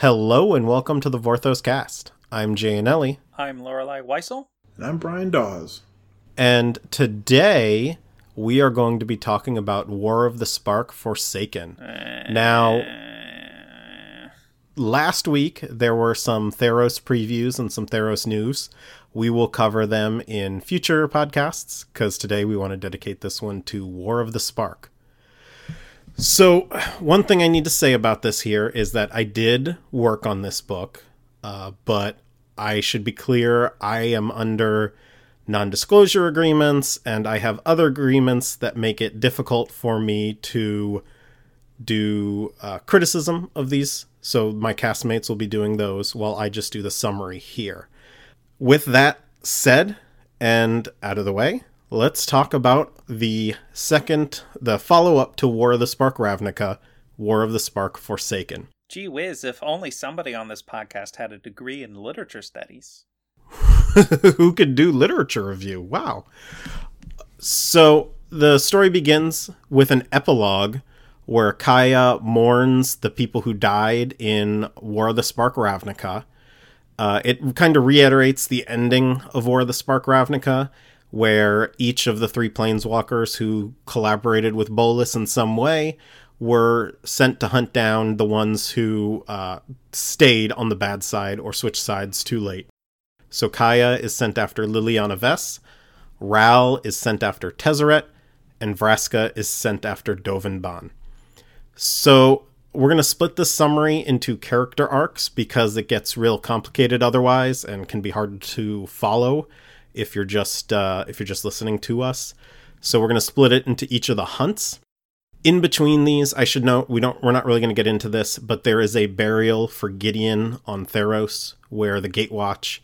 Hello and welcome to the Vorthos Cast. I'm Jay Anelli. I'm Lorelei Weissel. And I'm Brian Dawes. And today we are going to be talking about War of the Spark Forsaken. Now, last week there were some Theros previews and some Theros news. We will cover them in future podcasts because today we want to dedicate this one to War of the Spark. So one thing I need to say about this here is that I did work on this book, but I should be clear, I am under non-disclosure agreements, and I have other agreements that make it difficult for me to do criticism of these, so my castmates will be doing those while I just do the summary here. With that said and out of the way, let's talk about the follow-up to War of the Spark Ravnica, War of the Spark Forsaken. Gee whiz, if only somebody on this podcast had a degree in literature studies. Who could do literature review? Wow. So the story begins with an epilogue where Kaya mourns the people who died in War of the Spark Ravnica. It kind of reiterates the ending of War of the Spark Ravnica, where each of the three planeswalkers who collaborated with Bolas in some way were sent to hunt down the ones who stayed on the bad side or switched sides too late. So Kaya is sent after Liliana Vess, Ral is sent after Tezzeret, and Vraska is sent after Dovin Baan. So we're going to split this summary into character arcs because it gets real complicated otherwise and can be hard to follow if you're just listening to us. So we're going to split it into each of the hunts. In between these, I should note, we're not really going to get into this, but there is a burial for Gideon on Theros where the Gatewatch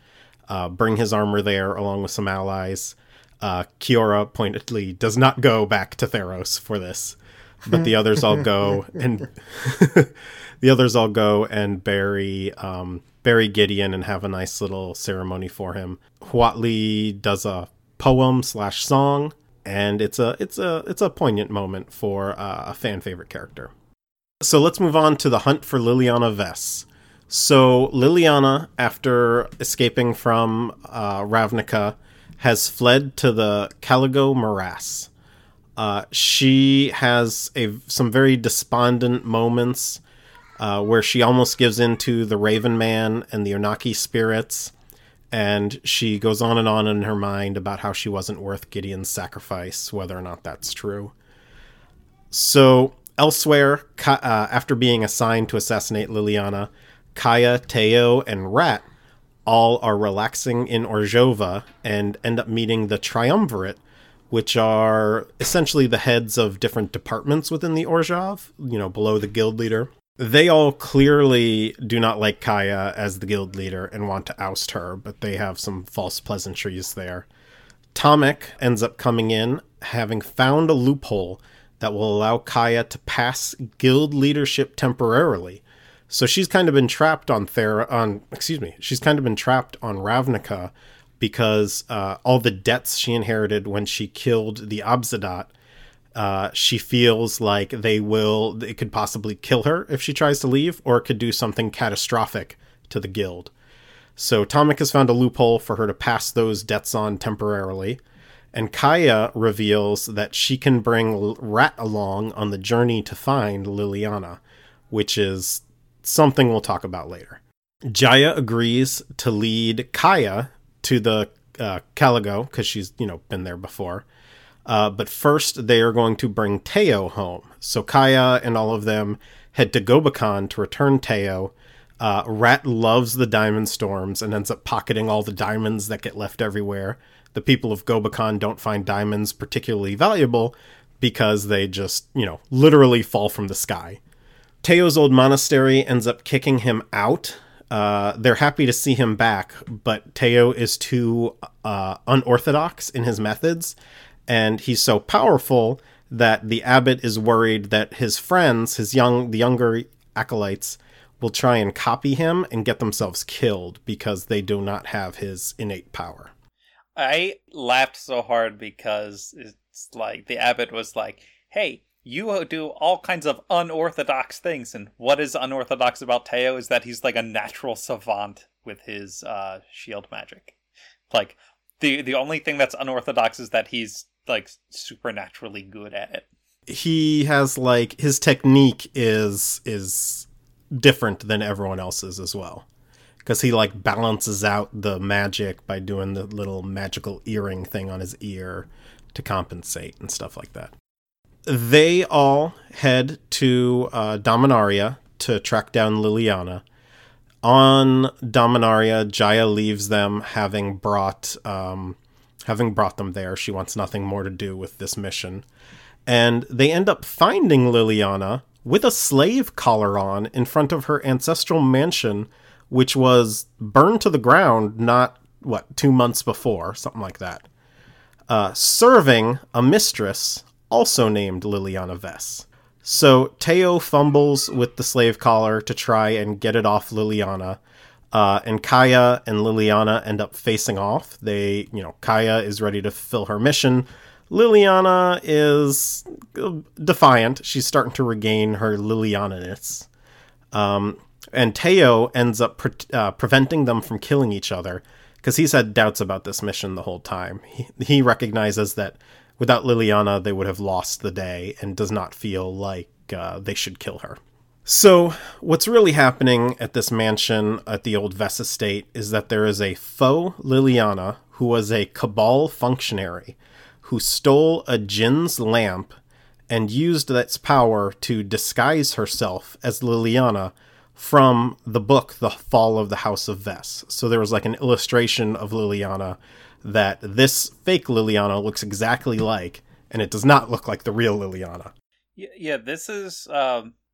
bring his armor there along with some allies. Kiora pointedly does not go back to Theros for this, but the others all go and bury bury Gideon and have a nice little ceremony for him. Huatli does a poem/song, and it's a poignant moment for a fan favorite character. So let's move on to the hunt for Liliana Vess. So Liliana, after escaping from Ravnica, has fled to the Caligo Morass. She has some very despondent moments where she almost gives in to the Raven Man and the Onaki spirits, and she goes on in her mind about how she wasn't worth Gideon's sacrifice, whether or not that's true. So elsewhere, after being assigned to assassinate Liliana, Kaya, Teo, and Rat all are relaxing in Orjova and end up meeting the Triumvirate, which are essentially the heads of different departments within the Orzhov, below the guild leader. They all clearly do not like Kaya as the guild leader and want to oust her, but they have some false pleasantries there. Tomik ends up coming in, having found a loophole that will allow Kaya to pass guild leadership temporarily. So she's kind of been trapped on Ravnica, because all the debts she inherited when she killed the Obsidat, she feels like it could possibly kill her if she tries to leave, or it could do something catastrophic to the guild. So Tomik has found a loophole for her to pass those debts on temporarily, and Kaya reveals that she can bring Rat along on the journey to find Liliana, which is something we'll talk about later. Jaya agrees to lead Kaya to the Caligo, because she's been there before. But first, they are going to bring Teo home. So Kaya and all of them head to Gobakon to return Teo. Rat loves the diamond storms and ends up pocketing all the diamonds that get left everywhere. The people of Gobakon don't find diamonds particularly valuable because they just, literally fall from the sky. Teo's old monastery ends up kicking him out. They're happy to see him back, but Teo is too unorthodox in his methods, and he's so powerful that the abbot is worried that his friends, the younger acolytes, will try and copy him and get themselves killed because they do not have his innate power. I laughed so hard because it's like the abbot was like, "Hey, you do all kinds of unorthodox things. And what is unorthodox about Teo is that he's like a natural savant with his shield magic. Like, the only thing that's unorthodox is that he's like supernaturally good at it. He has like, his technique is different than everyone else's as well. Because he like balances out the magic by doing the little magical earring thing on his ear to compensate and stuff like that. They all head to Dominaria to track down Liliana. On Dominaria, Jaya leaves them, having brought them there. She wants nothing more to do with this mission. And they end up finding Liliana with a slave collar on in front of her ancestral mansion, which was burned to the ground 2 months before, something like that. Serving a mistress also named Liliana Vess. So Teo fumbles with the slave collar to try and get it off Liliana. And Kaya and Liliana end up facing off. They, Kaya is ready to fulfill her mission. Liliana is defiant. She's starting to regain her Liliana-ness. And Teo ends up preventing them from killing each other, because he's had doubts about this mission the whole time. He recognizes that without Liliana, they would have lost the day, and does not feel like they should kill her. So what's really happening at this mansion at the old Vess estate is that there is a faux Liliana who was a Cabal functionary who stole a djinn's lamp and used its power to disguise herself as Liliana from the book, The Fall of the House of Vess. So there was like an illustration of Liliana that this fake Liliana looks exactly like, and it does not look like the real Liliana. Yeah, this is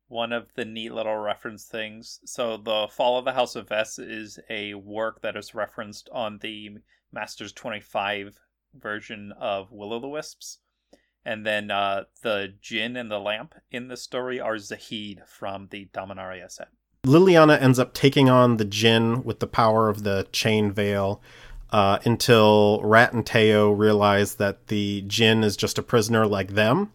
one of the neat little reference things. So The Fall of the House of Vess is a work that is referenced on the Masters 25 version of Will-O-the-Wisps. And then the djinn and the lamp in the story are Zahid from the Dominaria set. Liliana ends up taking on the djinn with the power of the Chain Veil, until Rat and Teo realize that the djinn is just a prisoner like them.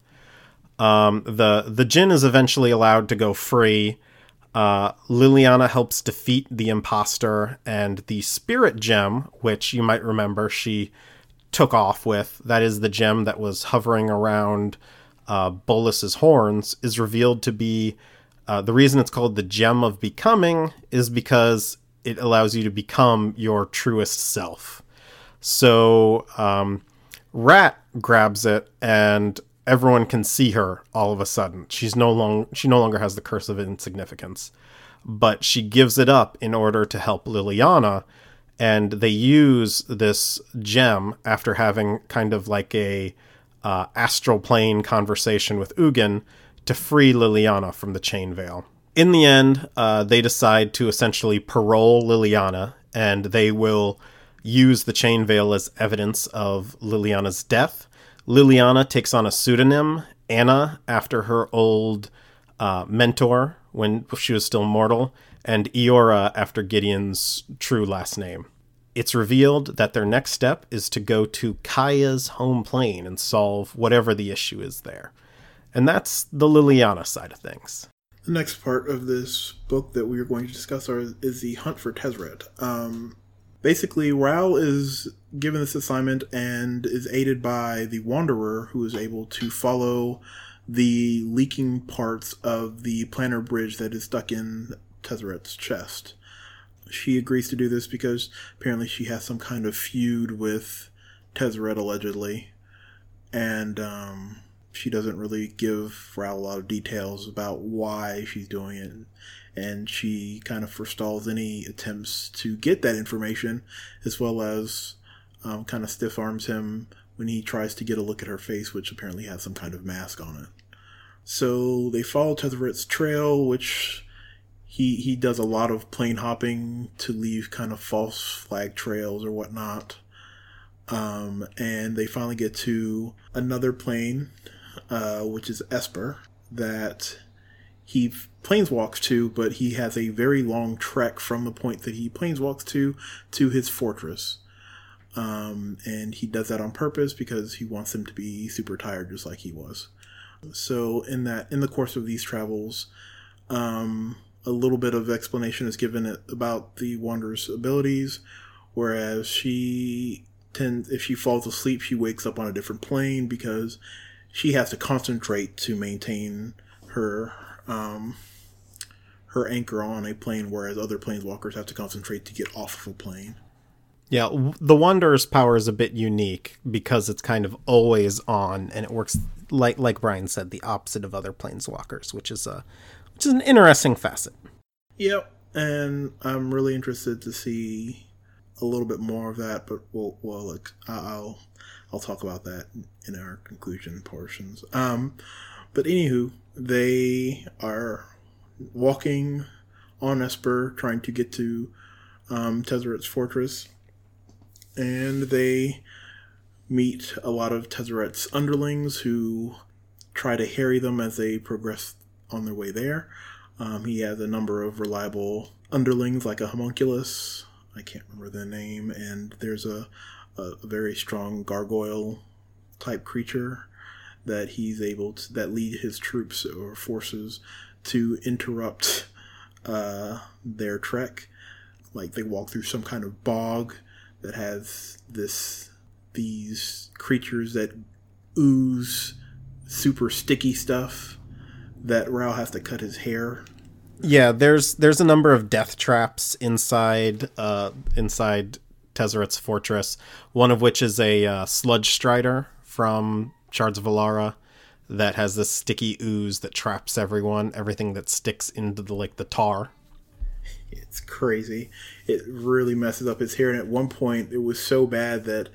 The djinn is eventually allowed to go free. Liliana helps defeat the imposter, and the spirit gem, which you might remember she took off with, that is the gem that was hovering around Bolas's horns, is revealed to be the reason it's called the Gem of Becoming is because it allows you to become your truest self. So Rat grabs it, and everyone can see her all of a sudden. She no longer has the curse of insignificance, but she gives it up in order to help Liliana, and they use this gem after having kind of like a astral plane conversation with Ugin to free Liliana from the Chain Veil. In the end, they decide to essentially parole Liliana, and they will use the Chain Veil as evidence of Liliana's death. Liliana takes on a pseudonym, Anna, after her old mentor when she was still mortal, and Eora after Gideon's true last name. It's revealed that their next step is to go to Kaya's home plane and solve whatever the issue is there. And that's the Liliana side of things. The next part of this book that we are going to discuss is the hunt for Tezzeret. Basically, Ral is given this assignment and is aided by the Wanderer, who is able to follow the leaking parts of the planar bridge that is stuck in Tezzeret's chest. She agrees to do this because apparently she has some kind of feud with Tezzeret, allegedly. And she doesn't really give Ral a lot of details about why she's doing it, and she kind of forestalls any attempts to get that information, as well as kind of stiff-arms him when he tries to get a look at her face, which apparently has some kind of mask on it. So they follow Tezzeret's trail, which he does a lot of plane hopping to leave kind of false flag trails or whatnot. And they finally get to another plane, which is Esper, that he planeswalks to, but he has a very long trek from the point that he planeswalks to his fortress. And he does that on purpose because he wants them to be super tired, just like he was. So in the course of these travels, a little bit of explanation is given about the Wanderer's abilities, whereas if she falls asleep, she wakes up on a different plane because she has to concentrate to maintain her anchor on a plane, whereas other planeswalkers have to concentrate to get off of a plane. Yeah, the Wanderer's power is a bit unique because it's kind of always on, and it works like Brian said, the opposite of other planeswalkers, which is an interesting facet. Yep, and I'm really interested to see a little bit more of that, but I'll talk about that in our conclusion portions. But anywho, they are walking on Esper, trying to get to Tezzeret's fortress, and they meet a lot of Tezzeret's underlings who try to harry them as they progress on their way there. He has a number of reliable underlings, like a homunculus, I can't remember the name, and there's a very strong gargoyle type creature that he's able to, that lead his troops or forces to interrupt their trek. Like they walk through some kind of bog that has these creatures that ooze super sticky stuff that Ral has to cut his hair. Yeah, there's a number of death traps inside Tezzeret's fortress. One of which is a sludge strider from Shards of Alara that has this sticky ooze that traps everything that sticks into the tar. It's crazy. It really messes up his hair, and at one point it was so bad that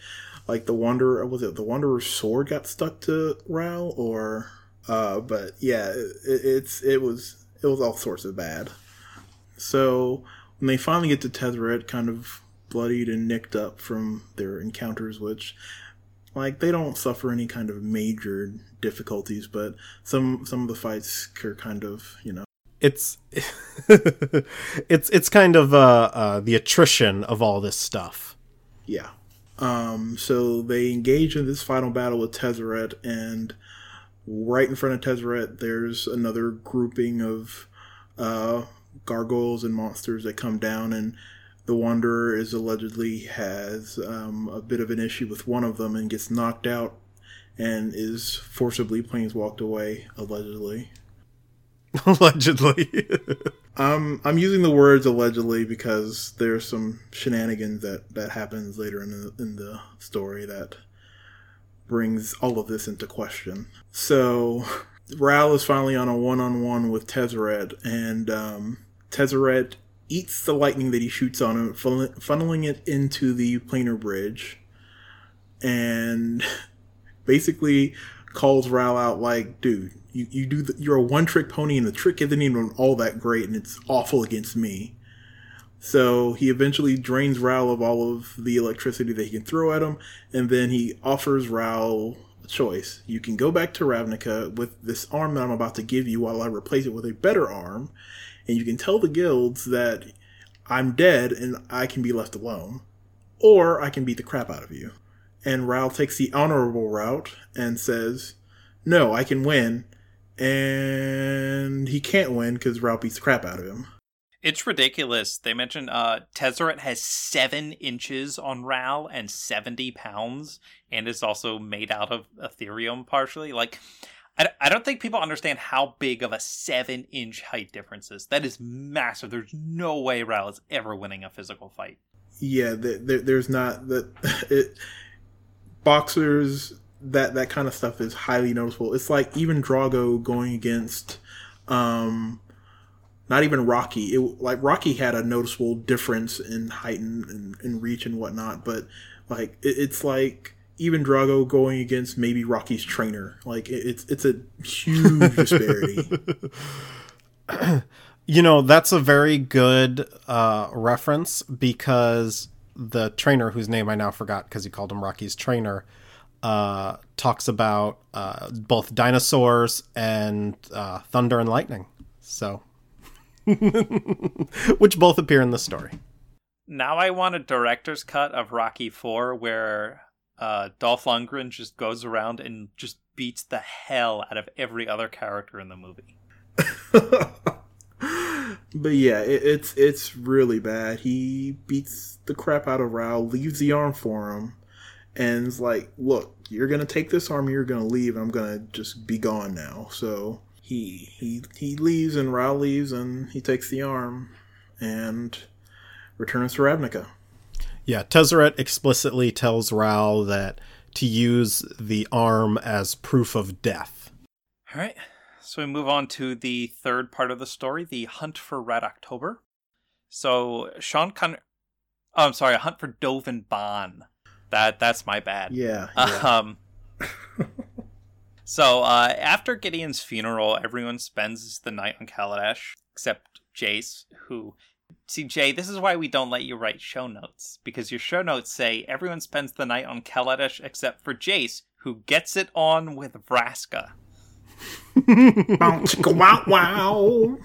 the Wanderer's sword got stuck to Ral, or but yeah, it was all sorts of bad. So when they finally get to Tezzeret, kind of bloodied and nicked up from their encounters, which they don't suffer any kind of major difficulties, but some of the fights are kind of, it's kind of the attrition of all this stuff. Yeah. So they engage in this final battle with Tezzeret, and right in front of Tezzeret, there's another grouping of gargoyles and monsters that come down, and the Wanderer is allegedly has a bit of an issue with one of them and gets knocked out and is forcibly planeswalked away, allegedly. Allegedly. I'm using the words allegedly because there's some shenanigans that happens later in the story that brings all of this into question. So Ral is finally on a one-on-one with Tezzeret, and Tezzeret eats the lightning that he shoots on him, funneling it into the planar bridge, and basically calls Ral out like, dude, you're a one-trick pony, and the trick isn't even all that great, and it's awful against me. So he eventually drains Ral of all of the electricity that he can throw at him, and then he offers Ral a choice. You can go back to Ravnica with this arm that I'm about to give you while I replace it with a better arm, and you can tell the guilds that I'm dead and I can be left alone, or I can beat the crap out of you. And Ral takes the honorable route and says, no, I can win, and he can't win because Ral beats the crap out of him. It's ridiculous. They mentioned Tezzeret has 7 inches on Ral and 70 pounds, and is also made out of Ethereum partially. I don't think people understand how big of a 7-inch height difference is. That is massive. There's no way Ral is ever winning a physical fight. Yeah, there's not that. Boxers, that kind of stuff is highly noticeable. It's like even Drago going against. Not even Rocky. Rocky had a noticeable difference in height and reach and whatnot, but it's like even Drago going against maybe Rocky's trainer. It's a huge disparity. That's a very good reference, because the trainer, whose name I now forgot because he called him Rocky's trainer, talks about both dinosaurs and thunder and lightning. So. Which both appear in the story. Now I want a director's cut of Rocky 4 where Dolph Lundgren just goes around and just beats the hell out of every other character in the movie. But yeah, it's really bad. He beats the crap out of Ral, leaves the arm for him, and is like, look, you're going to take this arm, you're going to leave, I'm going to just be gone now. So he leaves, and Ral leaves, and he takes the arm and returns to Ravnica. Yeah, Tezzeret explicitly tells Ral that to use the arm as proof of death. All right. So we move on to the third part of the story, the hunt for Red October. So a hunt for Dovin Baan. That's my bad. Yeah. So after Gideon's funeral, everyone spends the night on Kaladesh, except Jace, who... See, Jay, this is why we don't let you write show notes, because your show notes say everyone spends the night on Kaladesh except for Jace, who gets it on with Vraska. Wow!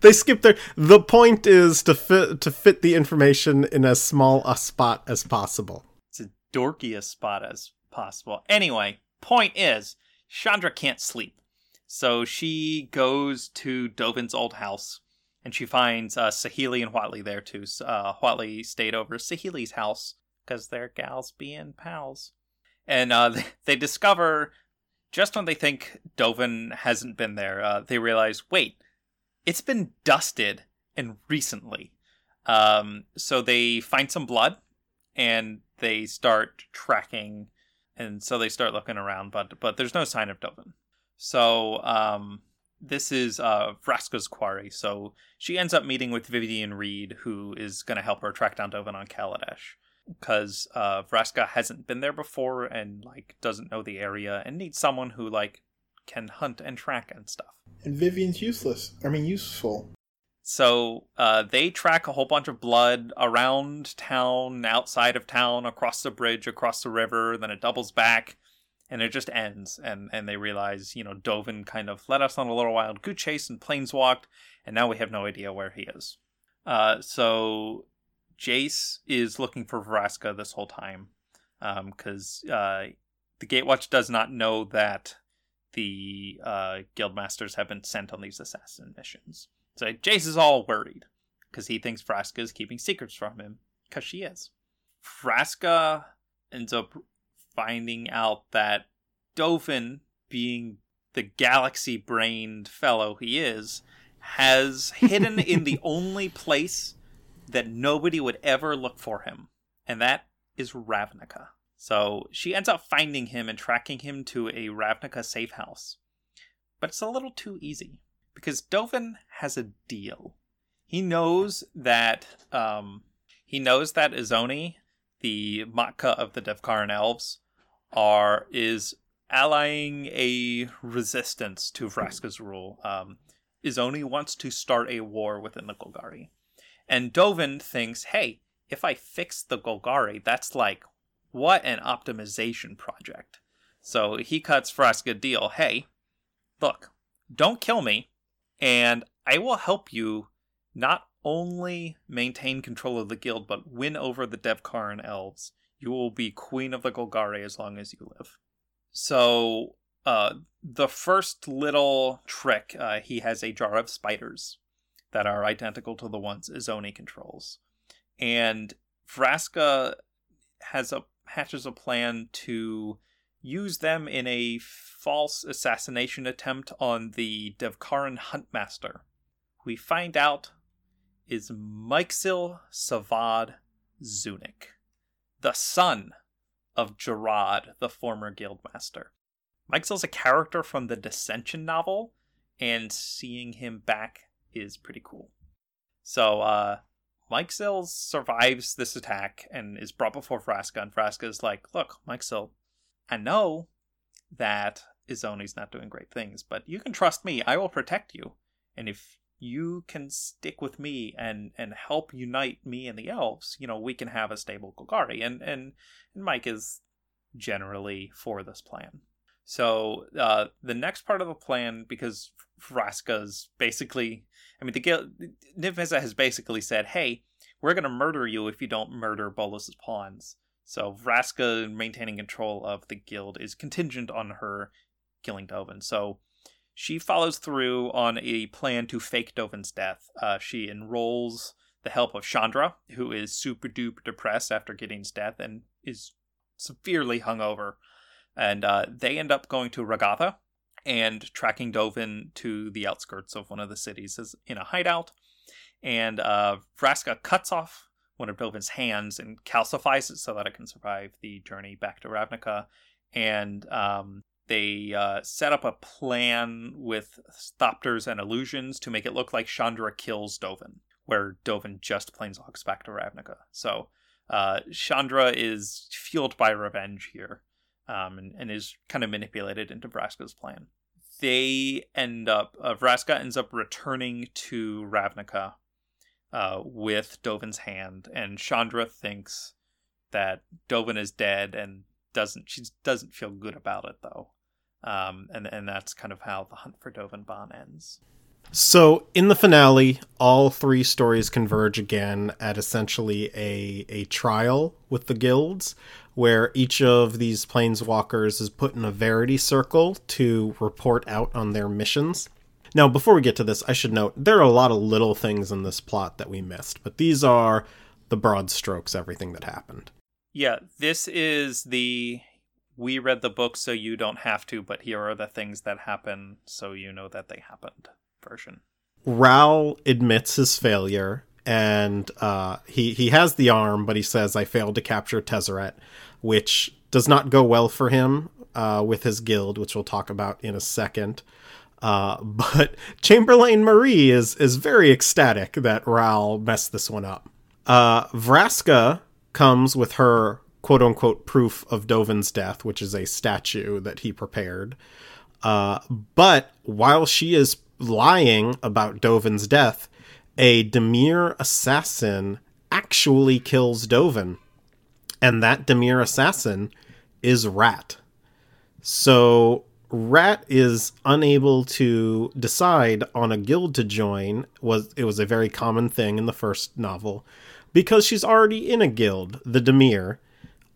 They skip their... The point is to fit the information in as small a spot as possible. It's a dorkiest spot as possible. Anyway, point is, Chandra can't sleep. So she goes to Dovin's old house, and she finds Saheeli and Whatley there too. Whatley stayed over Saheeli's house, because they're gals being pals. And they discover... Just when they think Dovin hasn't been there, they realize, wait, it's been dusted, and recently. So they find some blood, and they start tracking, and so they start looking around, but there's no sign of Dovin. So this is Vraska's quarry, so she ends up meeting with Vivian Reed, who is going to help her track down Dovin on Kaladesh. Because Vraska hasn't been there before and, doesn't know the area and needs someone who, can hunt and track and stuff. And Vivian's useful. So they track a whole bunch of blood around town, outside of town, across the bridge, across the river, then it doubles back, and it just ends. And they realize, Dovin kind of led us on a little wild goose chase and planeswalked, and now we have no idea where he is. So... Jace is looking for Vraska this whole time, because the Gatewatch does not know that the guildmasters have been sent on these assassin missions. So Jace is all worried, because he thinks Vraska is keeping secrets from him, because she is. Vraska ends up finding out that Dovin, being the galaxy-brained fellow he is, has hidden in the only place... that nobody would ever look for him, and that is Ravnica. So she ends up finding him and tracking him to a Ravnica safe house. But it's a little too easy, because Dovin has a deal. He knows that Izoni, the Matka of the Devkaran elves, is allying a resistance to Vraska's rule. Izoni wants to start a war within the Golgari. And Dovin thinks, hey, if I fix the Golgari, that's what an optimization project. So he cuts Vraska a deal. Hey, look, don't kill me, and I will help you not only maintain control of the guild, but win over the Devkaran elves. You will be queen of the Golgari as long as you live. So the first little trick, he has a jar of spiders that are identical to the ones Izoni controls. And Vraska hatches a plan to use them in a false assassination attempt on the Devkaran Huntmaster. We find out is Miksel Savad Zunik, the son of Jarad, the former guildmaster. Miksel's a character from the Dissension novel, and seeing him back is pretty cool. So, Miksel survives this attack and is brought before Vraska, and Vraska is like, look, Miksel, I know that Izoni's not doing great things, but you can trust me, I will protect you. And if you can stick with me and help unite me and the elves, we can have a stable Golgari. And Mike is generally for this plan. So, the next part of the plan, because Vraska's basically... the Niv Mizzet has basically said, hey, we're going to murder you if you don't murder Bolas' pawns. So Vraska maintaining control of the guild is contingent on her killing Dovin. So she follows through on a plan to fake Dovin's death. She enrolls the help of Chandra, who is super duper depressed after Gideon's death and is severely hungover. And they end up going to Ragatha and tracking Dovin to the outskirts of one of the cities in a hideout. And Vraska cuts off one of Dovin's hands and calcifies it so that it can survive the journey back to Ravnica. And they set up a plan with Thopters and Illusions to make it look like Chandra kills Dovin, where Dovin just planeswalks back to Ravnica. So Chandra is fueled by revenge here, and is kind of manipulated into Vraska's plan. Vraska ends up returning to Ravnica with Dovin's hand, and Chandra thinks that Dovin is dead and doesn't feel good about it though. And that's kind of how the hunt for Dovin Baan ends. So in the finale, all three stories converge again at essentially a trial with the guilds, where each of these planeswalkers is put in a Verity circle to report out on their missions. Now, before we get to this, I should note there are a lot of little things in this plot that we missed, but these are the broad strokes, everything that happened. Yeah, this is the we read the book so you don't have to, but here are the things that happen so you know that they happened version. Ral admits his failure, and he has the arm, but he says, I failed to capture Tezzeret, which does not go well for him with his guild, which we'll talk about in a second. But Chamberlain Marie is very ecstatic that Ral messed this one up. Vraska comes with her quote-unquote proof of Dovin's death, which is a statue that he prepared. But while she is lying about Dovin's death, a Dimir assassin actually kills Dovin. And that Dimir assassin is Rat. So Rat is unable to decide on a guild to join. It was a very common thing in the first novel, because she's already in a guild, the Dimir,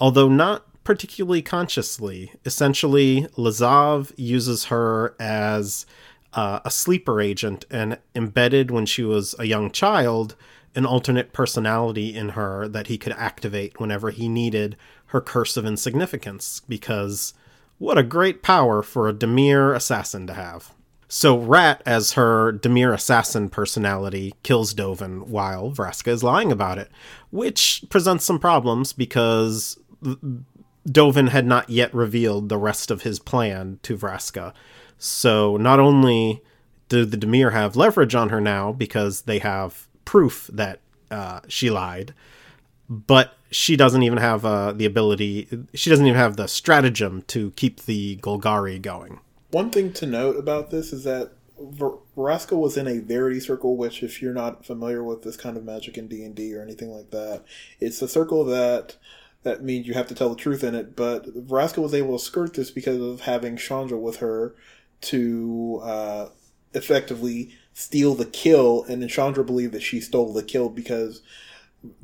although not particularly consciously. Essentially, Lazav uses her as a sleeper agent and embedded when she was a young child an alternate personality in her that he could activate whenever he needed her curse of insignificance, because what a great power for a Dimir assassin to have. So Rat, as her Dimir assassin personality, kills Dovin while Vraska is lying about it, which presents some problems because Dovin had not yet revealed the rest of his plan to Vraska. So not only do the Dimir have leverage on her now because they have proof that she lied, but she doesn't even have she doesn't even have the stratagem to keep the Golgari going. One thing to note about this is that Vraska was in a Verity circle, which, if you're not familiar with this kind of magic in D&D or anything like that, it's a circle that means you have to tell the truth in it, but Vraska was able to skirt this because of having Chandra with her to effectively steal the kill, and then Chandra believed that she stole the kill because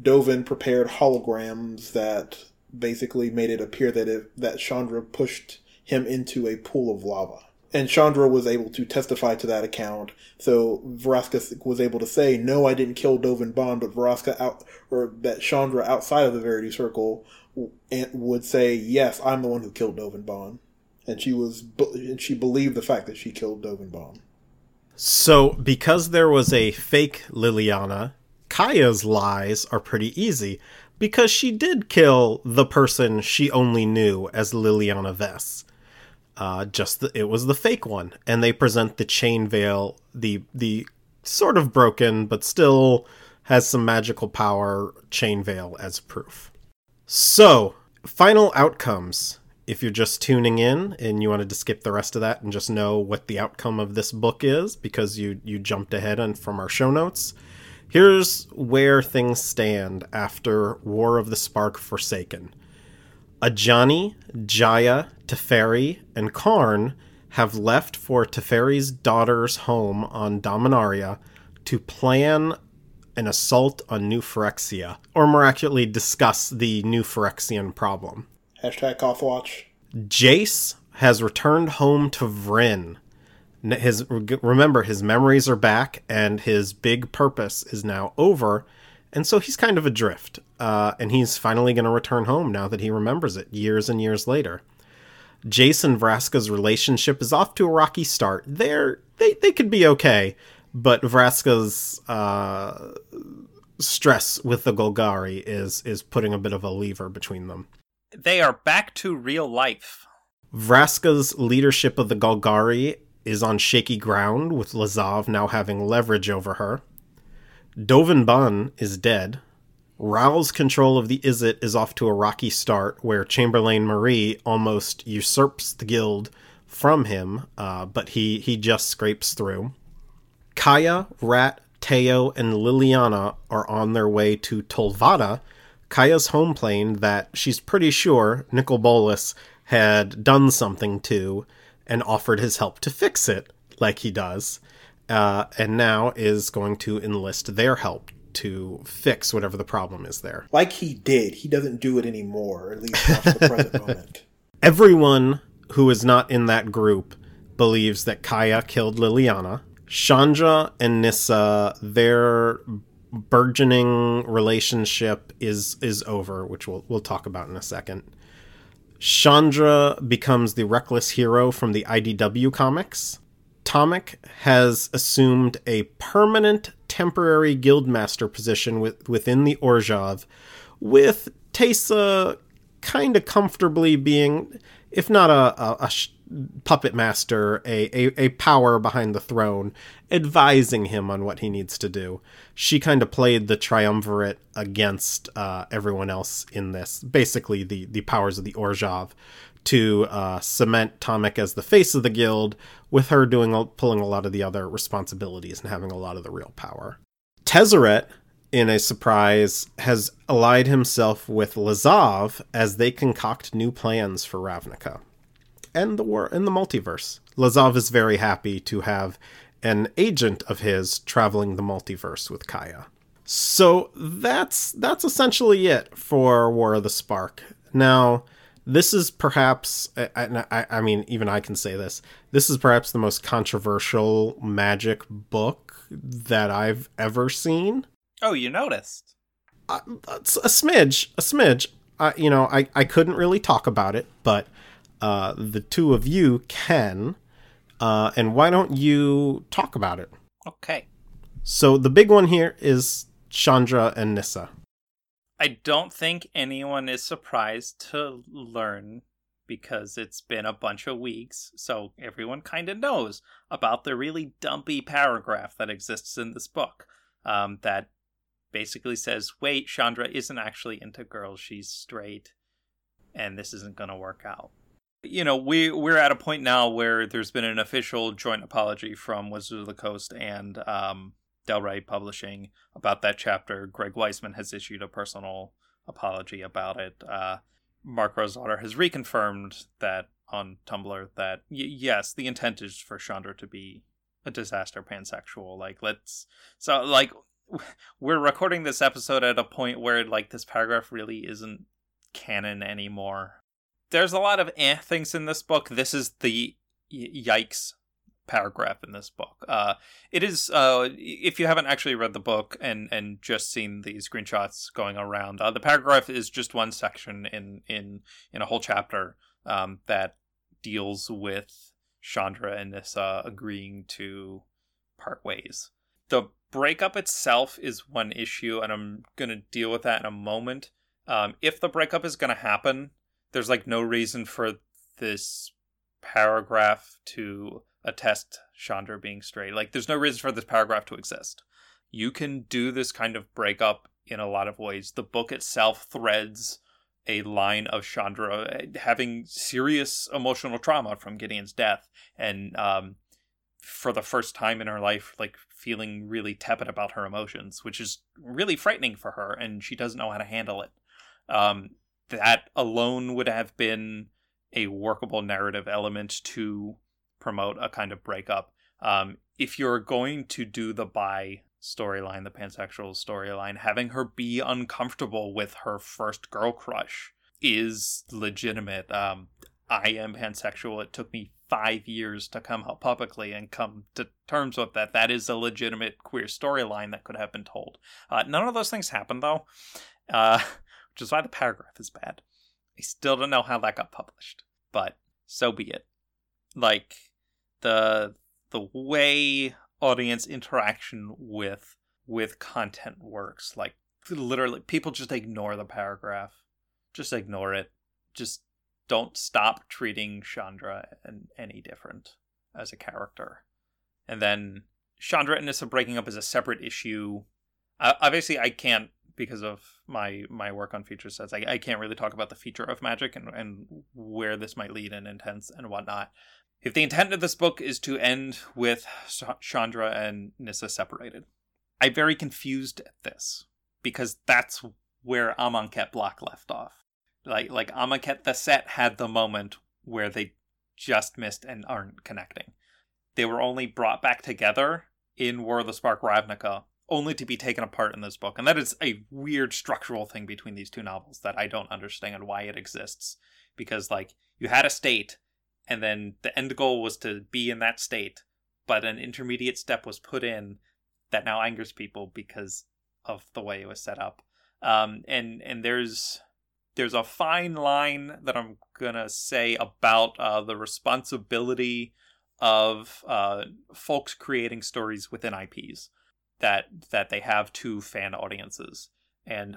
Dovin prepared holograms that basically made it appear that Chandra pushed him into a pool of lava. And Chandra was able to testify to that account, so Vraska was able to say, no, I didn't kill Dovin Baan, but Chandra outside of the Verity Circle would say, yes, I'm the one who killed Dovin Baan. And she believed the fact that she killed Dovin Baan. So, because there was a fake Liliana, Kaya's lies are pretty easy, because she did kill the person she only knew as Liliana Vess. It was the fake one, and they present the Chain Veil, the sort of broken but still has some magical power Chain Veil, as proof. So, final outcomes. If you're just tuning in and you wanted to skip the rest of that and just know what the outcome of this book is because you jumped ahead from our show notes, here's where things stand after War of the Spark Forsaken. Ajani, Jaya, Teferi, and Karn have left for Teferi's daughter's home on Dominaria to plan an assault on New Phyrexia, or more accurately, discuss the New Phyrexian problem. #Cough Watch. Jace, has returned home to Vryn. Remember, his memories are back, and his big purpose is now over, and so he's kind of adrift. And he's finally going to return home now that he remembers it, years and years later. Jace and Vraska's relationship is off to a rocky start. They could be okay, but Vraska's stress with the Golgari is putting a bit of a lever between them. They are back to real life. Vraska's leadership of the Golgari is on shaky ground, with Lazav now having leverage over her. Dovin Baan is dead. Ral's control of the Izzet is off to a rocky start, where Chamberlain Marie almost usurps the guild from him, but he just scrapes through. Kaya, Rat, Teo, and Liliana are on their way to Tolvada, Kaya's home plane that she's pretty sure Nicol Bolas had done something to and offered his help to fix it, like he does, and now is going to enlist their help to fix whatever the problem is there. Like he did. He doesn't do it anymore, at least not for the present moment. Everyone who is not in that group believes that Kaya killed Liliana. Chandra and Nissa, their burgeoning relationship is over, which we'll talk about in a second. Chandra becomes the reckless hero from the IDW comics. Tomik has assumed a permanent temporary guildmaster position within the Orzhov, with Teysa kind of comfortably being, if not puppet master, a power behind the throne, advising him on what he needs to do. She kind of played the Triumvirate against everyone else in this, basically the powers of the Orzhov, to cement Tomik as the face of the guild, with her pulling a lot of the other responsibilities and having a lot of the real power. Tezzeret, in a surprise, has allied himself with Lazav as they concoct new plans for Ravnica and the war and the multiverse. Lazav is very happy to have an agent of his traveling the multiverse with Kaya. So that's essentially it for War of the Spark. Now, this is perhaps, I mean, even I can say this, this is perhaps the most controversial magic book that I've ever seen. Oh, you noticed. A smidge. I couldn't really talk about it, but the two of you can. And why don't you talk about it? Okay. So the big one here is Chandra and Nissa. I don't think anyone is surprised to learn, because it's been a bunch of weeks, so everyone kind of knows about the really dumpy paragraph that exists in this book that basically says, wait, Chandra isn't actually into girls, she's straight, and this isn't going to work out. You know, we're at a point now where there's been an official joint apology from Wizards of the Coast and Del Rey Publishing about that chapter. Greg Weisman has issued a personal apology about it. Mark Rosewater has reconfirmed that on Tumblr that yes, the intent is for Chandra to be a disaster pansexual. We're recording this episode at a point where this paragraph really isn't canon anymore. There's a lot of things in this book. This is the yikes paragraph in this book. It is, if you haven't actually read the book and just seen the screenshots going around, the paragraph is just one section in a whole chapter that deals with Chandra and Nissa agreeing to part ways. The breakup itself is one issue, and I'm going to deal with that in a moment. If the breakup is going to happen, there's no reason for this paragraph to attest Chandra being straight. There's no reason for this paragraph to exist. You can do this kind of breakup in a lot of ways. The book itself threads a line of Chandra having serious emotional trauma from Gideon's death, and for the first time in her life, feeling really tepid about her emotions, which is really frightening for her, and she doesn't know how to handle it. That alone would have been a workable narrative element to promote a kind of breakup. If you're going to do the bi storyline, the pansexual storyline, having her be uncomfortable with her first girl crush is legitimate. I am pansexual. It took me 5 years to come out publicly and come to terms with that. That is a legitimate queer storyline that could have been told. None of those things happened, though, which is why the paragraph is bad. I still don't know how that got published, but so be it. Like, the way audience interaction with content works, like, literally, people just ignore the paragraph. Just ignore it. Just don't stop treating Chandra any different as a character. And then Chandra and Nissa breaking up is a separate issue. Obviously, I can't, because of my work on feature sets, I can't really talk about the feature of magic and where this might lead and intents and whatnot. If the intent of this book is to end with Chandra and Nissa separated, I'm very confused at this, because that's where Amonkhet Block left off. Like Amonkhet the set had the moment where they just missed and aren't connecting. They were only brought back together in War of the Spark Ravnica, only to be taken apart in this book. And that is a weird structural thing between these two novels that I don't understand why it exists. Because, like, you had a state, and then the end goal was to be in that state, but an intermediate step was put in that now angers people because of the way it was set up. And there's a fine line that I'm going to say about the responsibility of folks creating stories within IPs that they have to fan audiences. And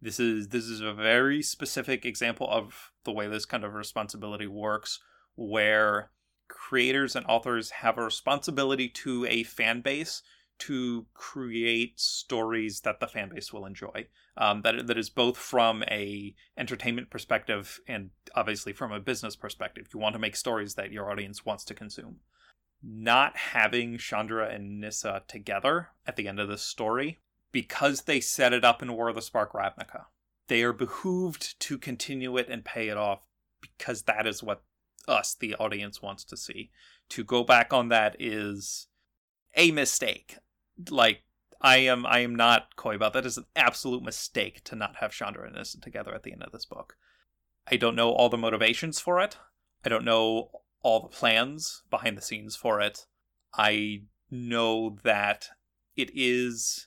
this is a very specific example of the way this kind of responsibility works, where creators and authors have a responsibility to a fan base to create stories that the fan base will enjoy. That is both from a entertainment perspective and obviously from a business perspective. You want to make stories that your audience wants to consume. Not having Chandra and Nissa together at the end of this story, because they set it up in War of the Spark Ravnica, they are behooved to continue it and pay it off, because that is what us, the audience, wants to see. To go back on that is a mistake. Like, I am not coy about that. It is an absolute mistake to not have Chandra and Nissa together at the end of this book. I don't know all the motivations for it. I don't know all the plans behind the scenes for it. I know that it is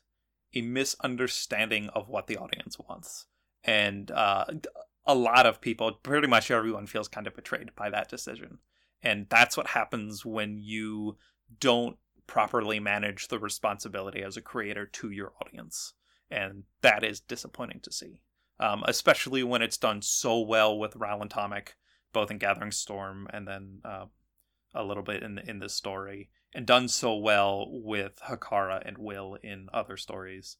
a misunderstanding of what the audience wants. And a lot of people, pretty much everyone, feels kind of betrayed by that decision. And that's what happens when you don't properly manage the responsibility as a creator to your audience. And that is disappointing to see, especially when it's done so well with Ral and Tomik, both in Gathering Storm and then a little bit in this story, and done so well with Hakara and Will in other stories.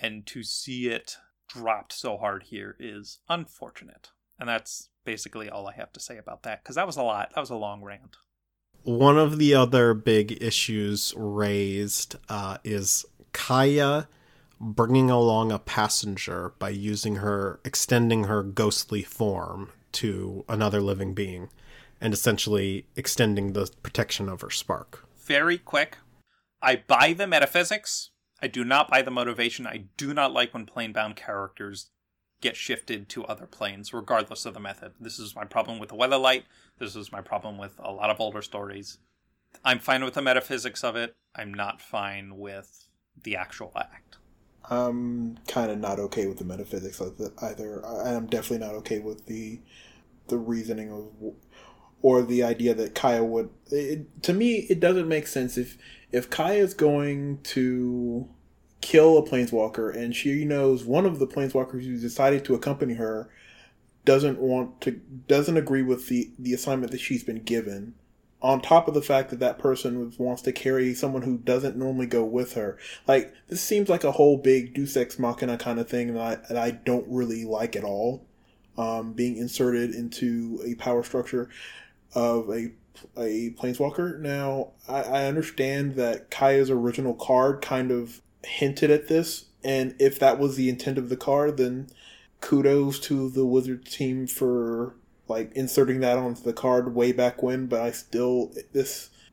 And to see it dropped so hard here is unfortunate. And that's basically all I have to say about that, because that was a lot. That was a long rant. One of the other big issues raised is Kaya bringing along a passenger by extending her ghostly form to another living being, and essentially extending the protection of her spark. Very quick. I buy the metaphysics. I do not buy the motivation. I do not like when plane-bound characters get shifted to other planes, regardless of the method. This is my problem with the Weatherlight. This is my problem with a lot of older stories. I'm fine with the metaphysics of it. I'm not fine with the actual act. I'm kind of not okay with the metaphysics of it either. I'm definitely not okay with the reasoning of, or the idea that Kaya would... to me, it doesn't make sense if Kaya is going to kill a planeswalker, and she knows one of the planeswalkers who decided to accompany her doesn't agree with the assignment that she's been given, on top of the fact that person wants to carry someone who doesn't normally go with her. Like, this seems like a whole big Deus Ex Machina kind of thing that I don't really like at all, being inserted into a power structure of a planeswalker. Now, I understand that Kaya's original card kind of hinted at this, and if that was the intent of the card, then kudos to the Wizard team for, like, inserting that onto the card way back when. But I still,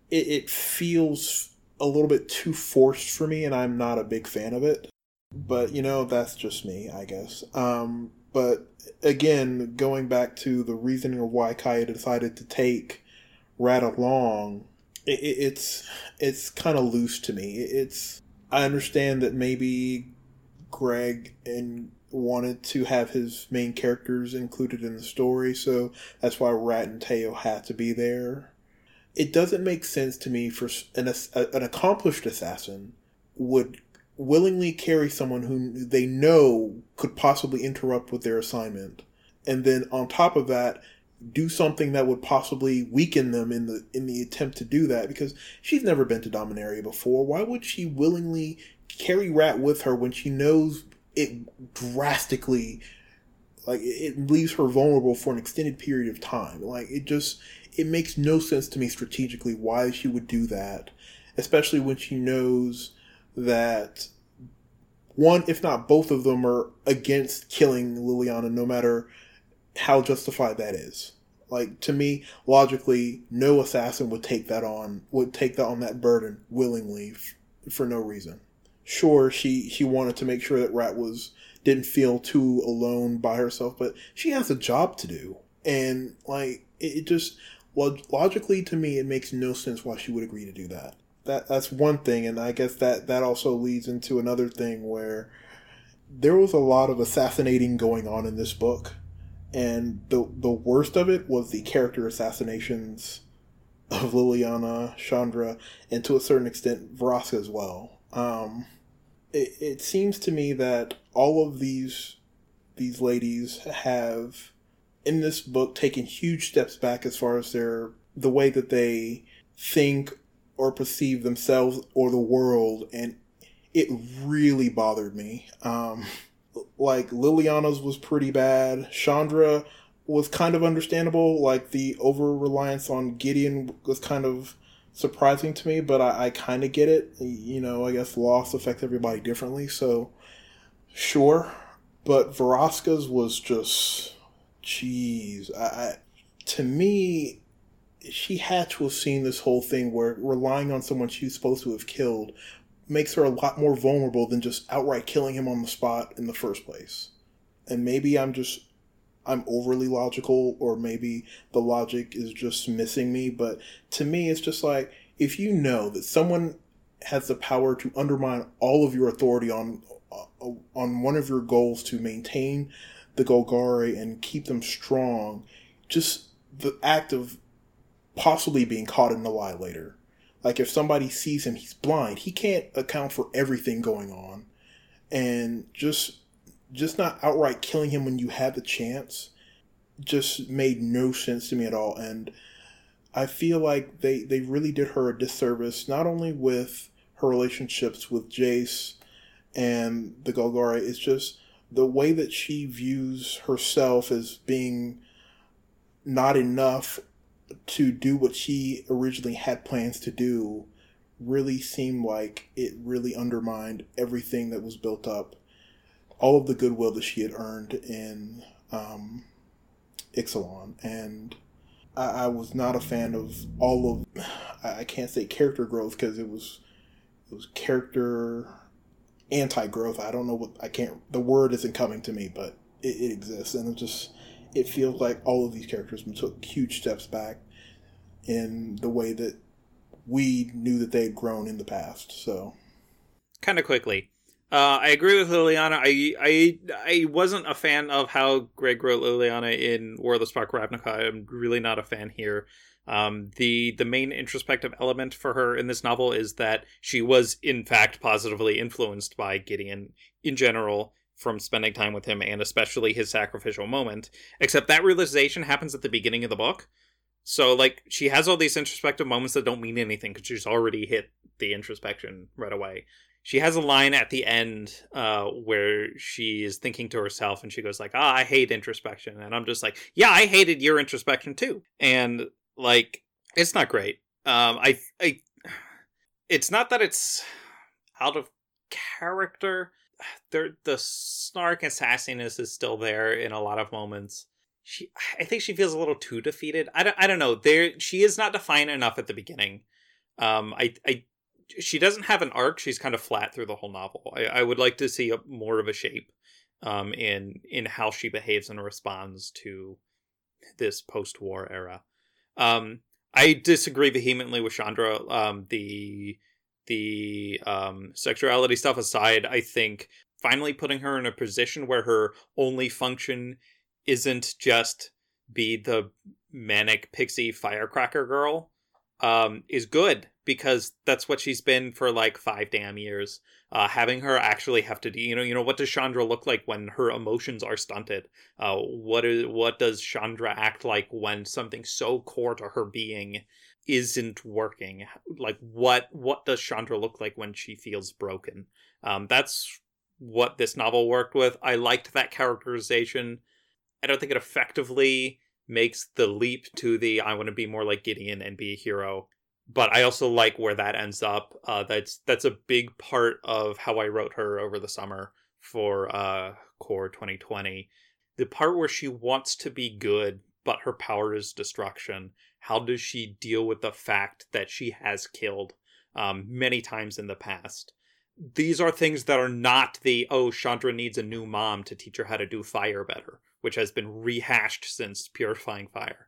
it feels a little bit too forced for me, and I'm not a big fan of it. But, you know, that's just me, I guess. But again, going back to the reasoning of why Kaya decided to take Rat along, it's kind of loose to me. I understand that maybe Greg and wanted to have his main characters included in the story, so that's why Rat and Teo had to be there. It doesn't make sense to me for an accomplished assassin would willingly carry someone who they know could possibly interrupt with their assignment, and then on top of that do something that would possibly weaken them in the attempt to do that, because she's never been to Dominaria before. Why would she willingly carry Rat with her when she knows it drastically, like, it leaves her vulnerable for an extended period of time? Like, it makes no sense to me strategically why she would do that, especially when she knows that one, if not both of them, are against killing Liliana, no matter how justified that is. Like, to me, logically, no assassin would take that on, that burden willingly for no reason. Sure, she wanted to make sure that Rat didn't feel too alone by herself, but she has a job to do. And, like, it just, logically to me, it makes no sense why she would agree to do that. That's one thing, and I guess that also leads into another thing where there was a lot of assassinating going on in this book, and the worst of it was the character assassinations of Liliana, Chandra, and to a certain extent, Vraska as well. It seems to me that all of these ladies have, in this book, taken huge steps back as far as the way that they think or perceive themselves or the world, and it really bothered me. Like, Liliana's was pretty bad. Chandra was kind of understandable. Like, the over-reliance on Gideon was kind of surprising to me, but I kind of get it. You know, I guess loss affects everybody differently, so sure. But Vraska's was just, jeez. To me, she had to have seen this whole thing where relying on someone she's supposed to have killed makes her a lot more vulnerable than just outright killing him on the spot in the first place. And maybe I'm overly logical, or maybe the logic is just missing me, but to me it's just like, if you know that someone has the power to undermine all of your authority on one of your goals to maintain the Golgari and keep them strong, just the act of possibly being caught in a lie later. Like, if somebody sees him, he's blind. He can't account for everything going on. And just not outright killing him when you had the chance just made no sense to me at all. And I feel like they really did her a disservice, not only with her relationships with Jace and the Golgari. It's just the way that she views herself as being not enough to do what she originally had plans to do really seemed like it really undermined everything that was built up, all of the goodwill that she had earned in Ixalan. And I was not a fan of all of, I can't say character growth, because it was character anti-growth. I don't know what, the word isn't coming to me, but it exists. And it feels like all of these characters took huge steps back in the way that we knew that they had grown in the past. So, kind of quickly, I agree with Liliana. I wasn't a fan of how Greg wrote Liliana in War of the Spark Ravnica. I'm really not a fan here. The main introspective element for her in this novel is that she was, in fact, positively influenced by Gideon in general, from spending time with him, and especially his sacrificial moment, except that realization happens at the beginning of the book. So, like, she has all these introspective moments that don't mean anything because she's already hit the introspection right away. She has a line at the end where she is thinking to herself, and she goes like, I hate introspection. And I'm just like, yeah, I hated your introspection too. And, like, it's not great. It's not that it's out of character. The snark and sassiness is still there in a lot of moments. I think she feels a little too defeated. I don't know. She is not defined enough at the beginning. She doesn't have an arc. She's kind of flat through the whole novel. I would like to see more of a shape. in how she behaves and responds to this post-war era. I disagree vehemently with Chandra. The sexuality stuff aside, I think finally putting her in a position where her only function isn't just be the manic pixie firecracker girl is good, because that's what she's been for like 5 damn years. Having her actually have to, you know, what does Chandra look like when her emotions are stunted? What does Chandra act like when something so core to her being isn't working? Like what does Chandra look like when she feels broken? That's what this novel worked with. I liked that characterization. I don't think it effectively makes the leap to the I want to be more like Gideon and be a hero, but I also like where that ends up. That's a big part of how I wrote her over the summer for Core 2020. The part where she wants to be good, but her power is destruction. How does she deal with the fact that she has killed many times in the past? These are things that are not the, oh, Chandra needs a new mom to teach her how to do fire better, which has been rehashed since Purifying Fire.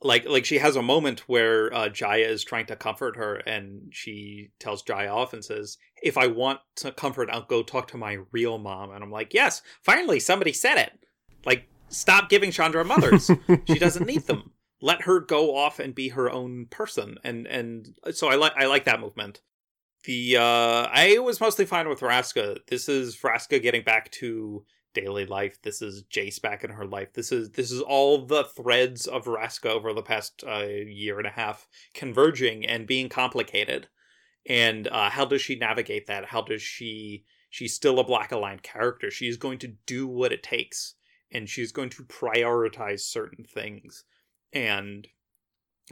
Like she has a moment where Jaya is trying to comfort her, and she tells Jaya off and says, if I want to comfort, I'll go talk to my real mom. And I'm like, yes, finally, somebody said it. Like, stop giving Chandra mothers. She doesn't need them. Let her go off and be her own person. And so I like that movement. I was mostly fine with Vraska. This is Vraska getting back to daily life. This is Jace back in her life. This is all the threads of Vraska over the past year and a half converging and being complicated. And how does she navigate that? How does she? She's still a Black Aligned character. She's going to do what it takes, and she's going to prioritize certain things. And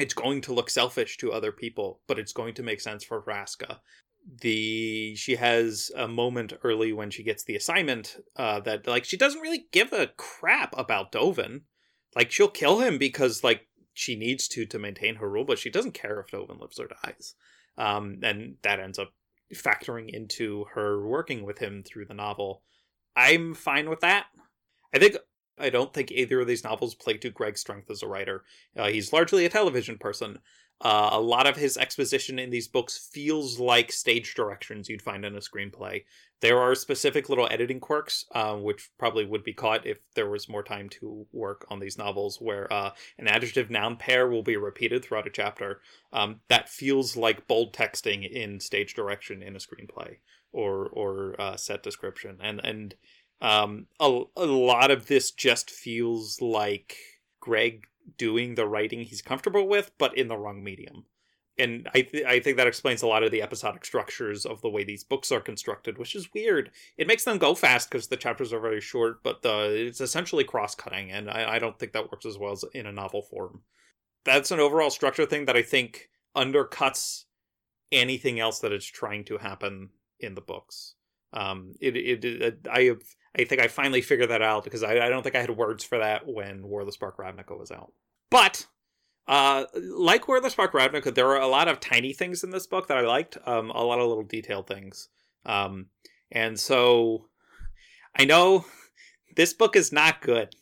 it's going to look selfish to other people, but it's going to make sense for Vraska. She has a moment early when she gets the assignment that, like, she doesn't really give a crap about Dovin. Like, she'll kill him because, like, she needs to maintain her rule, but she doesn't care if Dovin lives or dies. And that ends up factoring into her working with him through the novel. I'm fine with that. I don't think either of these novels play to Greg's strength as a writer. He's largely a television person. A lot of his exposition in these books feels like stage directions you'd find in a screenplay. There are specific little editing quirks, which probably would be caught if there was more time to work on these novels, where an adjective-noun pair will be repeated throughout a chapter. That feels like bold texting in stage direction in a screenplay or set description. And a lot of this just feels like Greg doing the writing he's comfortable with, but in the wrong medium. And I think that explains a lot of the episodic structures of the way these books are constructed, which is weird. It makes them go fast because the chapters are very short, but it's essentially cross-cutting, and I don't think that works as well as in a novel form. That's an overall structure thing that I think undercuts anything else that is trying to happen in the books. I think I finally figured that out, because I don't think I had words for that when War of the Spark Ravnica was out. But, like War of the Spark Ravnica, there are a lot of tiny things in this book that I liked, a lot of little detailed things. And so, I know this book is not good,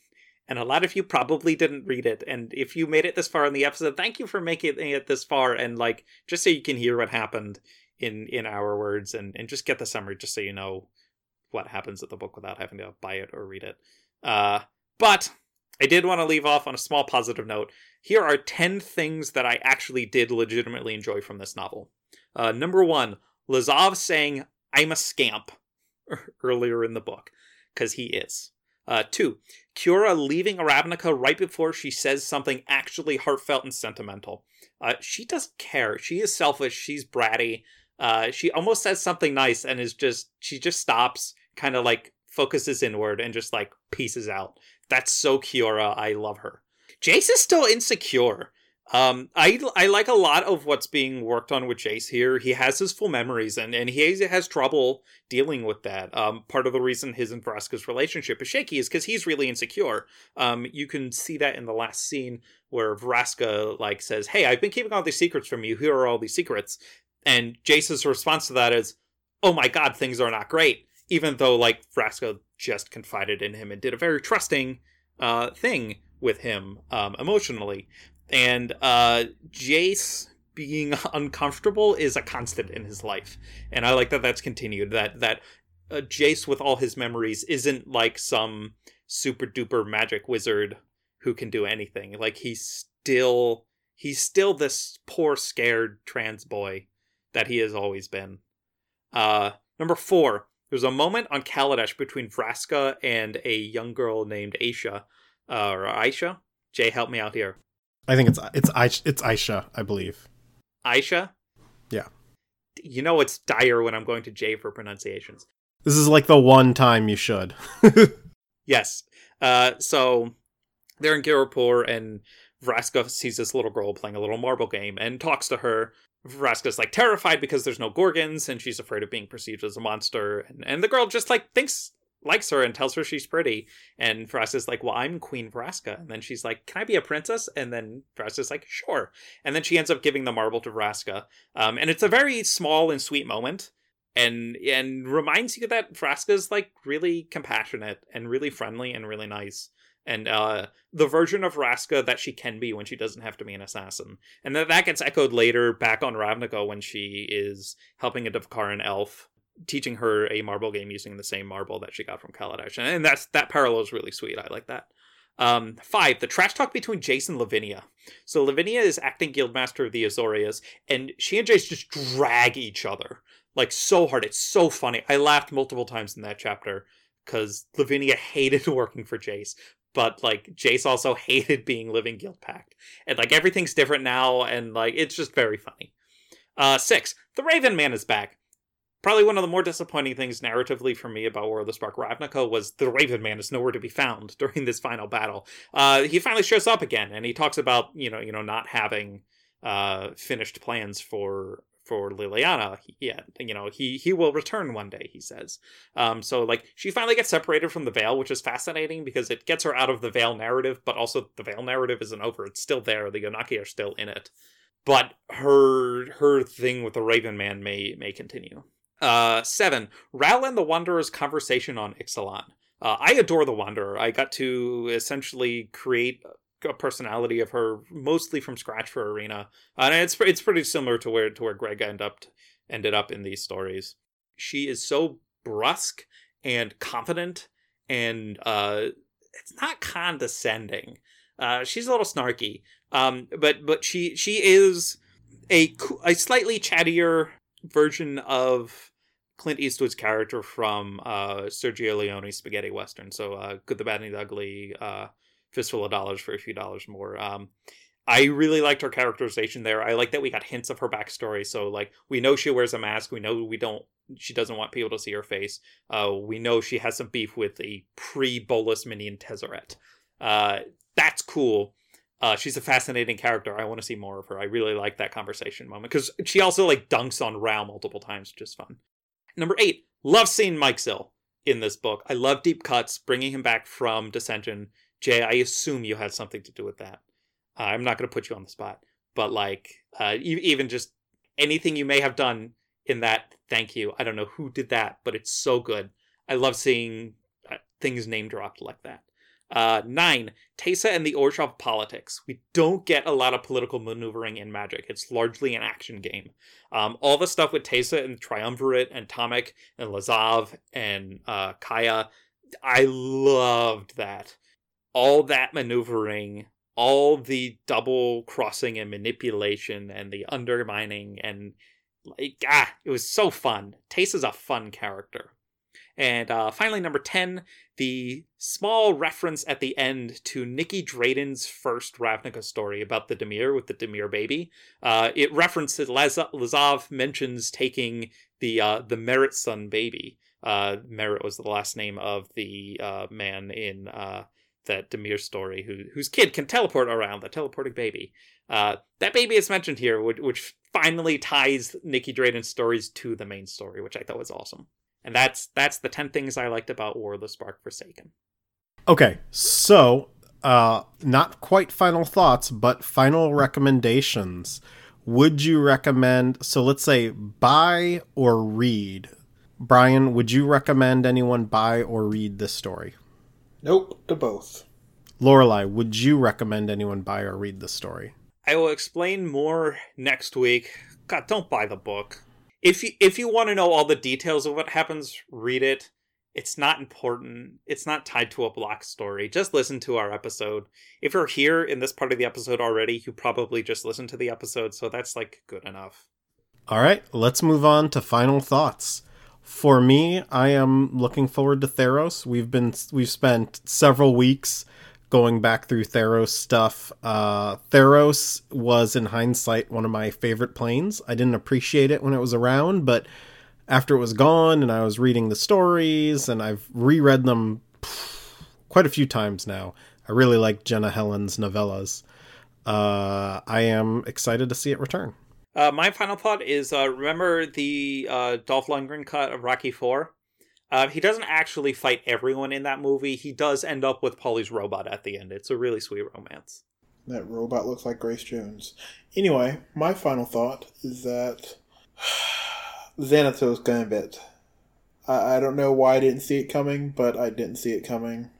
and a lot of you probably didn't read it, and if you made it this far in the episode, thank you for making it this far, and like, just so you can hear what happened in our words, and just get the summary just so you know what happens at the book without having to buy it or read it. But I did want to leave off on a small positive note. Here are 10 things that I actually did legitimately enjoy from this novel. Number 1, Lazav saying, I'm a scamp, earlier in the book, because he is. 2, Kiora leaving Ravnica right before she says something actually heartfelt and sentimental. She doesn't care. She is selfish. She's bratty. She almost says something nice and she just stops, kind of like focuses inward and just like pieces out. That's so Kiora. I love her. Jace is still insecure. I like a lot of what's being worked on with Jace here. He has his full memories and he has trouble dealing with that. Part of the reason his and Vraska's relationship is shaky is because he's really insecure. You can see that in the last scene where Vraska like says, hey, I've been keeping all these secrets from you. Here are all these secrets. And Jace's response to that is, oh my God, things are not great. even though, like, Vraska just confided in him and did a very trusting thing with him emotionally. And Jace being uncomfortable is a constant in his life. And I like that that's continued, that Jace with all his memories isn't like some super duper magic wizard who can do anything. Like, he's still this poor scared trans boy that he has always been. Number 4, there's a moment on Kaladesh between Vraska and a young girl named Aisha, or Aisha. Jay, help me out here. I think it's Aisha, I believe. Aisha? Yeah. You know it's dire when I'm going to Jay for pronunciations. This is like the one time you should. Yes. So they're in Girapur, and Vraska sees this little girl playing a little marble game and talks to her. Vraska's, like, terrified because there's no Gorgons, and she's afraid of being perceived as a monster. And the girl just, like, likes her and tells her she's pretty. And Vraska's like, well, I'm Queen Vraska. And then she's like, can I be a princess? And then Vraska's like, sure. And then she ends up giving the marble to Vraska. And it's a very small and sweet moment. And reminds you that Vraska's, like, really compassionate and really friendly and really nice. And the version of Vraska that she can be when she doesn't have to be an assassin. And that gets echoed later back on Ravnica when she is helping a Devkaran elf, teaching her a marble game using the same marble that she got from Kaladesh. And that parallel is really sweet. I like that. 5, the trash talk between Jace and Lavinia. So Lavinia is acting guildmaster of the Azorias, and she and Jace just drag each other. Like, so hard. It's so funny. I laughed multiple times in that chapter because Lavinia hated working for Jace. But, like, Jace also hated being living guild packed. And, like, everything's different now. And, like, it's just very funny. 6, the Raven Man is back. Probably one of the more disappointing things narratively for me about War of the Spark Ravnica was the Raven Man is nowhere to be found during this final battle. He finally shows up again. And he talks about, you know, not having finished plans for Liliana yet. You know, he will return one day, he says. So, like, she finally gets separated from the Veil, which is fascinating because it gets her out of the Veil narrative, but also the Veil narrative isn't over. It's still there. The Yonaki are still in it. But her thing with the Raven Man may continue. 7, Ral and the Wanderer's conversation on Ixalan. I adore the Wanderer. I got to essentially create a personality of her mostly from scratch for Arena, and it's pretty similar to where Greg ended up in these stories. She is so brusque and confident, and it's not condescending. She's a little snarky, but she is a slightly chattier version of Clint Eastwood's character from Sergio Leone's spaghetti western. So Good, the Bad, and the Ugly. Fistful of Dollars for a few dollars more. I really liked her characterization there. I like that we got hints of her backstory. So, like, we know she wears a mask. We know she doesn't want people to see her face. We know she has some beef with a pre-Bolas minion Tezzeret. That's cool. She's a fascinating character. I want to see more of her. I really like that conversation moment because she also, like, dunks on Rao multiple times, which is fun. Number 8, love seeing Miksel in this book. I love deep cuts, bringing him back from Dissension. Jay, I assume you had something to do with that. I'm not going to put you on the spot, but, like, even just anything you may have done in that, thank you. I don't know who did that, but it's so good. I love seeing things name dropped like that. 9, Teysa and the Orsha of politics. We don't get a lot of political maneuvering in Magic. It's largely an action game. All the stuff with Teysa and Triumvirate and Tomik and Lazav and Kaya, I loved that. All that maneuvering, all the double crossing and manipulation and the undermining, and, like, it was so fun. Teysa's a fun character. And finally, number 10, the small reference at the end to Nikki Drayden's first Ravnica story about the Dimir with the Dimir baby. It references Lazav mentions taking the Merit son baby. Merit was the last name of the man in that Dimir story, whose kid can teleport around, the teleporting baby. That baby is mentioned here, which finally ties Nikki Drayden's stories to the main story, which I thought was awesome. And that's the 10 things I liked about War of the Spark Forsaken. Okay, so not quite final thoughts, but final recommendations. Would you recommend, so let's say buy or read Brian, would you recommend anyone buy or read this story? Nope, to both. Lorelai, would you recommend anyone buy or read this story? I will explain more next week. God, don't buy the book. If you want to know all the details of what happens, read it. It's not important. It's not tied to a block story. Just listen to our episode. If you're here in this part of the episode already, you probably just listened to the episode, so that's, like, good enough. All right, let's move on to final thoughts. For me, I am looking forward to Theros. We've spent several weeks going back through Theros stuff. Theros was, in hindsight, one of my favorite planes. I didn't appreciate it when it was around, but after it was gone and I was reading the stories and I've reread them quite a few times now, I really like Jenna Helen's novellas. I am excited to see it return. My final thought is, remember the Dolph Lundgren cut of Rocky IV? He doesn't actually fight everyone in that movie. He does end up with Polly's robot at the end. It's a really sweet romance. That robot looks like Grace Jones. Anyway, my final thought is that Xanatos Gambit. I don't know why I didn't see it coming, but I didn't see it coming.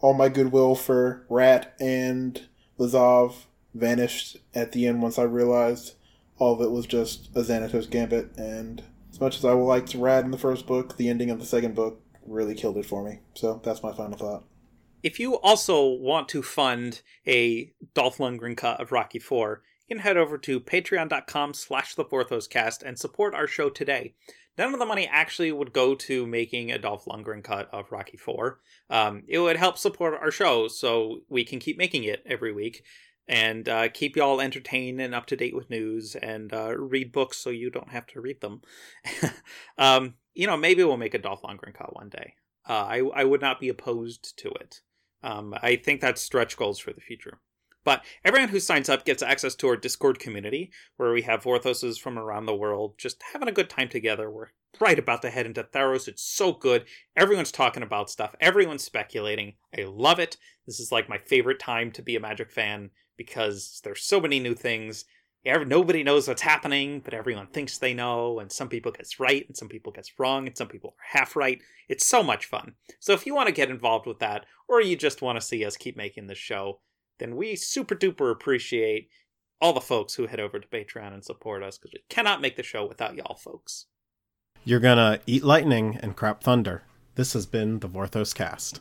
All my goodwill for Rat and Lazav vanished at the end once I realized all of it was just a Xanatos Gambit, and as much as I liked Rat in the first book, the ending of the second book really killed it for me. So that's my final thought. If you also want to fund a Dolph Lundgren cut of Rocky IV, you can head over to patreon.com/theporthoscast and support our show today. None of the money actually would go to making a Dolph Lundgren cut of Rocky IV. It would help support our show so we can keep making it every week and keep y'all entertained and up to date with news and read books so you don't have to read them. You know, maybe we'll make a Dolph Lundgren cut one day. I would not be opposed to it. I think that's stretch goals for the future. But everyone who signs up gets access to our Discord community, where we have Vorthoses from around the world just having a good time together. We're right about to head into Theros. It's so good. Everyone's talking about stuff. Everyone's speculating. I love it. This is like my favorite time to be a Magic fan because there's so many new things. Nobody knows what's happening, but everyone thinks they know, and some people gets right, and some people gets wrong, and some people are half right. It's so much fun. So if you want to get involved with that, or you just want to see us keep making this show, then we super duper appreciate all the folks who head over to Patreon and support us, because we cannot make the show without y'all folks. You're gonna eat lightning and crap thunder. This has been the Vorthos Cast.